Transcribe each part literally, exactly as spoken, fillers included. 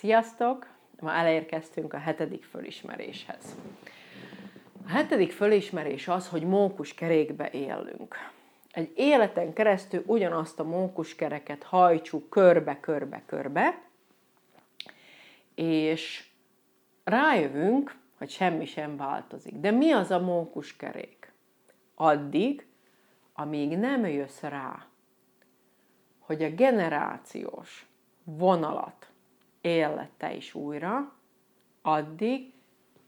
Sziasztok! Ma elérkeztünk a hetedik fölismeréshez. A hetedik fölismerés az, hogy mókuskerékbe élünk. Egy életen keresztül ugyanazt a mókuskereket hajtsuk körbe-körbe-körbe, és rájövünk, hogy semmi sem változik. De mi az a mókuskerék? Addig, amíg nem jössz rá, hogy a generációs vonalat él te is újra, addig,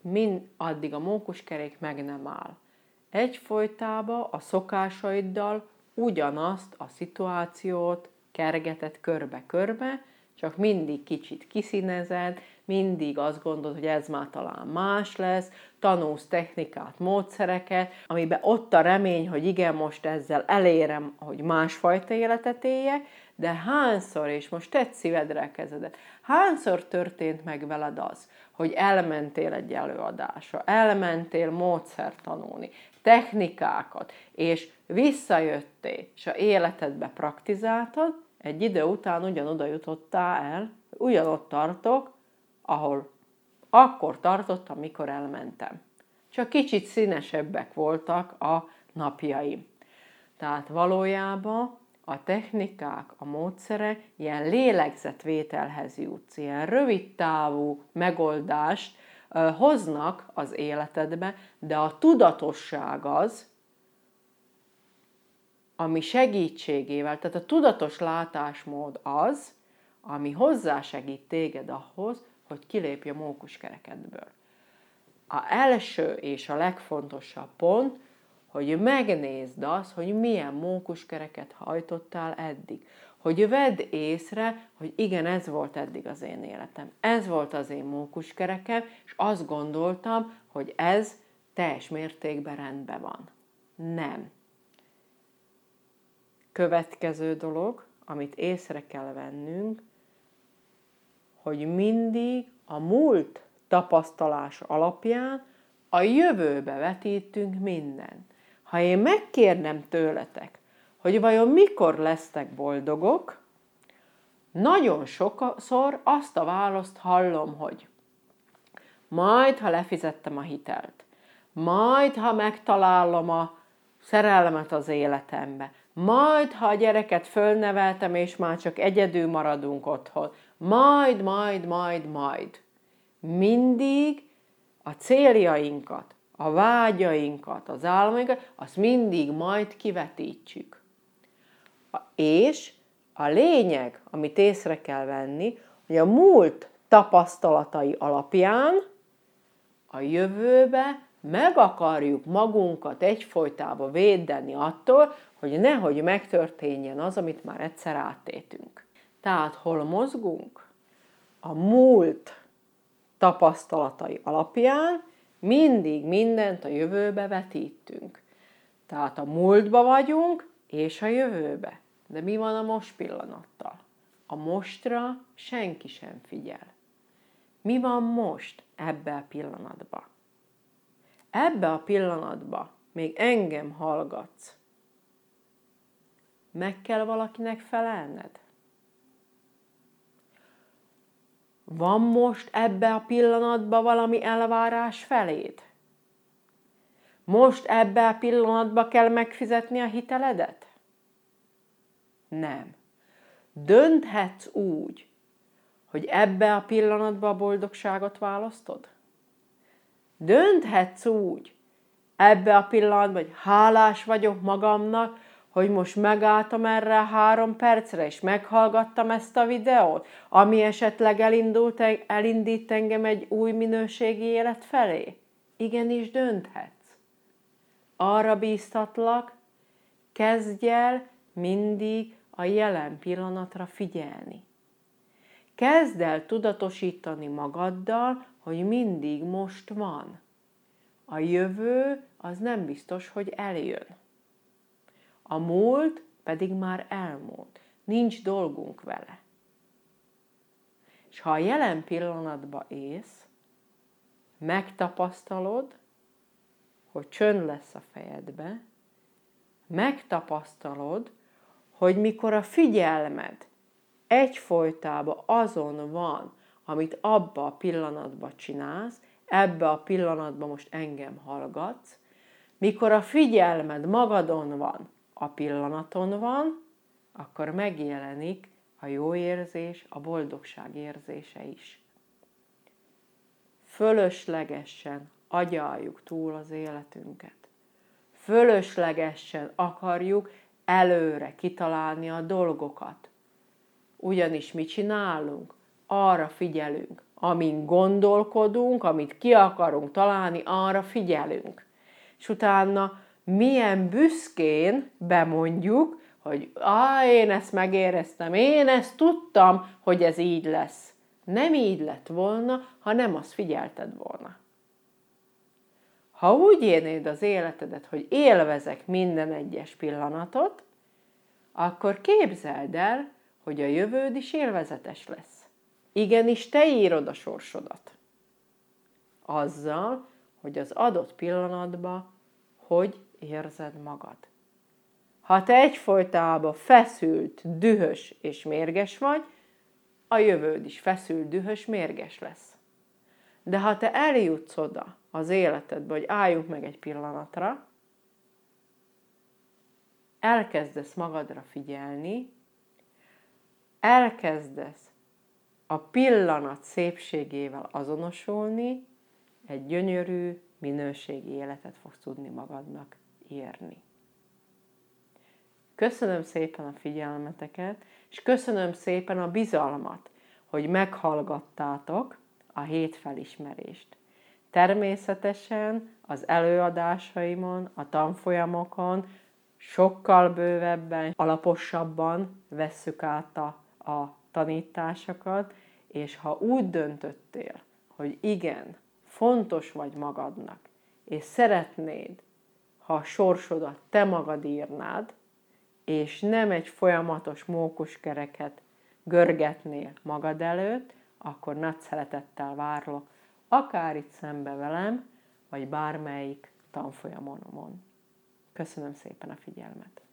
mind, addig a mókuskerék meg nem áll. Egyfolytában a szokásaiddal ugyanazt a szituációt kergeted körbe-körbe, csak mindig kicsit kiszínezed, mindig azt gondolod, hogy ez már talán más lesz, tanulsz technikát, módszereket, amiben ott a remény, hogy igen, most ezzel elérem, hogy másfajta életet éljek, de hányszor, és most tedd szívedre kezedet, hányszor történt meg veled az, hogy elmentél egy előadásra, elmentél módszert tanulni, technikákat, és visszajöttél, és a életedbe praktizáltad, egy idő után ugyanoda jutottál el, ugyanott tartok, ahol akkor tartottam, amikor elmentem. Csak kicsit színesebbek voltak a napjaim. Tehát valójában a technikák, a módszerek ilyen lélegzetvételhez jutsz, ilyen rövidtávú megoldást hoznak az életedbe, de a tudatosság az, ami segítségével, tehát a tudatos látásmód az, ami hozzásegít téged ahhoz, hogy kilépj a mókuskerekedből. A első és a legfontosabb pont, hogy megnézd azt, hogy milyen mókuskereket hajtottál eddig. Hogy vedd észre, hogy igen, ez volt eddig az én életem. Ez volt az én mókuskerekem, és azt gondoltam, hogy ez teljes mértékben rendben van. Nem. Következő dolog, amit észre kell vennünk, hogy mindig a múlt tapasztalás alapján a jövőbe vetítünk mindent. Ha én megkérnem tőletek, hogy vajon mikor lesztek boldogok, nagyon sokszor azt a választ hallom, hogy majd, ha lefizettem a hitelt, majd, ha megtalálom a szerelmet az életembe, majd, ha a gyereket fölneveltem, és már csak egyedül maradunk otthon, majd, majd, majd, majd. Mindig a céljainkat, a vágyainkat, az álmainkat, azt mindig majd kivetítsük. És a lényeg, amit észre kell venni, hogy a múlt tapasztalatai alapján a jövőbe meg akarjuk magunkat egyfolytában védeni attól, hogy nehogy megtörténjen az, amit már egyszer átéltünk. Tehát hol mozgunk? A múlt tapasztalatai alapján mindig mindent a jövőbe vetítünk. Tehát a múltba vagyunk, és a jövőbe. De mi van a most pillanattal? A mostra senki sem figyel. Mi van most ebben a pillanatban? Ebbe a pillanatban még engem hallgatsz. Meg kell valakinek felelned? Van most ebbe a pillanatban valami elvárás feléd? Most ebbe a pillanatban kell megfizetni a hiteledet? Nem. Dönthetsz úgy, hogy ebbe a pillanatban a boldogságot választod? Dönthetsz úgy ebbe a pillanatban, hogy hálás vagyok magamnak, hogy most megálltam erre három percre, és meghallgattam ezt a videót, ami esetleg elindult, elindít engem egy új minőségi élet felé. Igenis dönthetsz. Arra bíztatlak, kezdj el mindig a jelen pillanatra figyelni. Kezd el tudatosítani magaddal, hogy mindig most van. A jövő az nem biztos, hogy eljön. A múlt pedig már elmúlt. Nincs dolgunk vele. És ha a jelen pillanatba élsz, megtapasztalod, hogy csönd lesz a fejedbe, megtapasztalod, hogy mikor a figyelmed egyfolytában azon van, amit abba a pillanatban csinálsz, ebbe a pillanatban most engem hallgatsz, mikor a figyelmed magadon van, a pillanaton van, akkor megjelenik a jó érzés, a boldogság érzése is. Fölöslegesen agyaljuk túl az életünket. Fölöslegesen akarjuk előre kitalálni a dolgokat. Ugyanis mi csinálunk? Arra figyelünk. Amin gondolkodunk, amit ki akarunk találni, arra figyelünk. És utána milyen büszkén bemondjuk, hogy á, én ezt megéreztem, én ezt tudtam, hogy ez így lesz. Nem így lett volna, ha nem azt figyelted volna. Ha úgy élnéd az életedet, hogy élvezek minden egyes pillanatot, akkor képzeld el, hogy a jövőd is élvezetes lesz. Igenis, te írod a sorsodat. Azzal, hogy az adott pillanatban hogy érzed magad. Ha te egyfolytában feszült, dühös és mérges vagy, a jövőd is feszült, dühös, mérges lesz. De ha te eljutsz oda az életedbe, hogy álljunk meg egy pillanatra, elkezdesz magadra figyelni, elkezdesz a pillanat szépségével azonosulni, egy gyönyörű, minőségi életet fogsz tudni magadnak írni. Köszönöm szépen a figyelmeteket, és köszönöm szépen a bizalmat, hogy meghallgattátok a hét felismerést. Természetesen az előadásaimon, a tanfolyamokon sokkal bővebben, alaposabban vesszük át a, a tanításokat, és ha úgy döntöttél, hogy igen, fontos vagy magadnak, és szeretnéd, ha a sorsodat te magad írnád, és nem egy folyamatos mókuskereket görgetnél magad előtt, akkor nagy szeretettel várlak, akár itt szembe velem, vagy bármelyik tanfolyamon. Köszönöm szépen a figyelmet!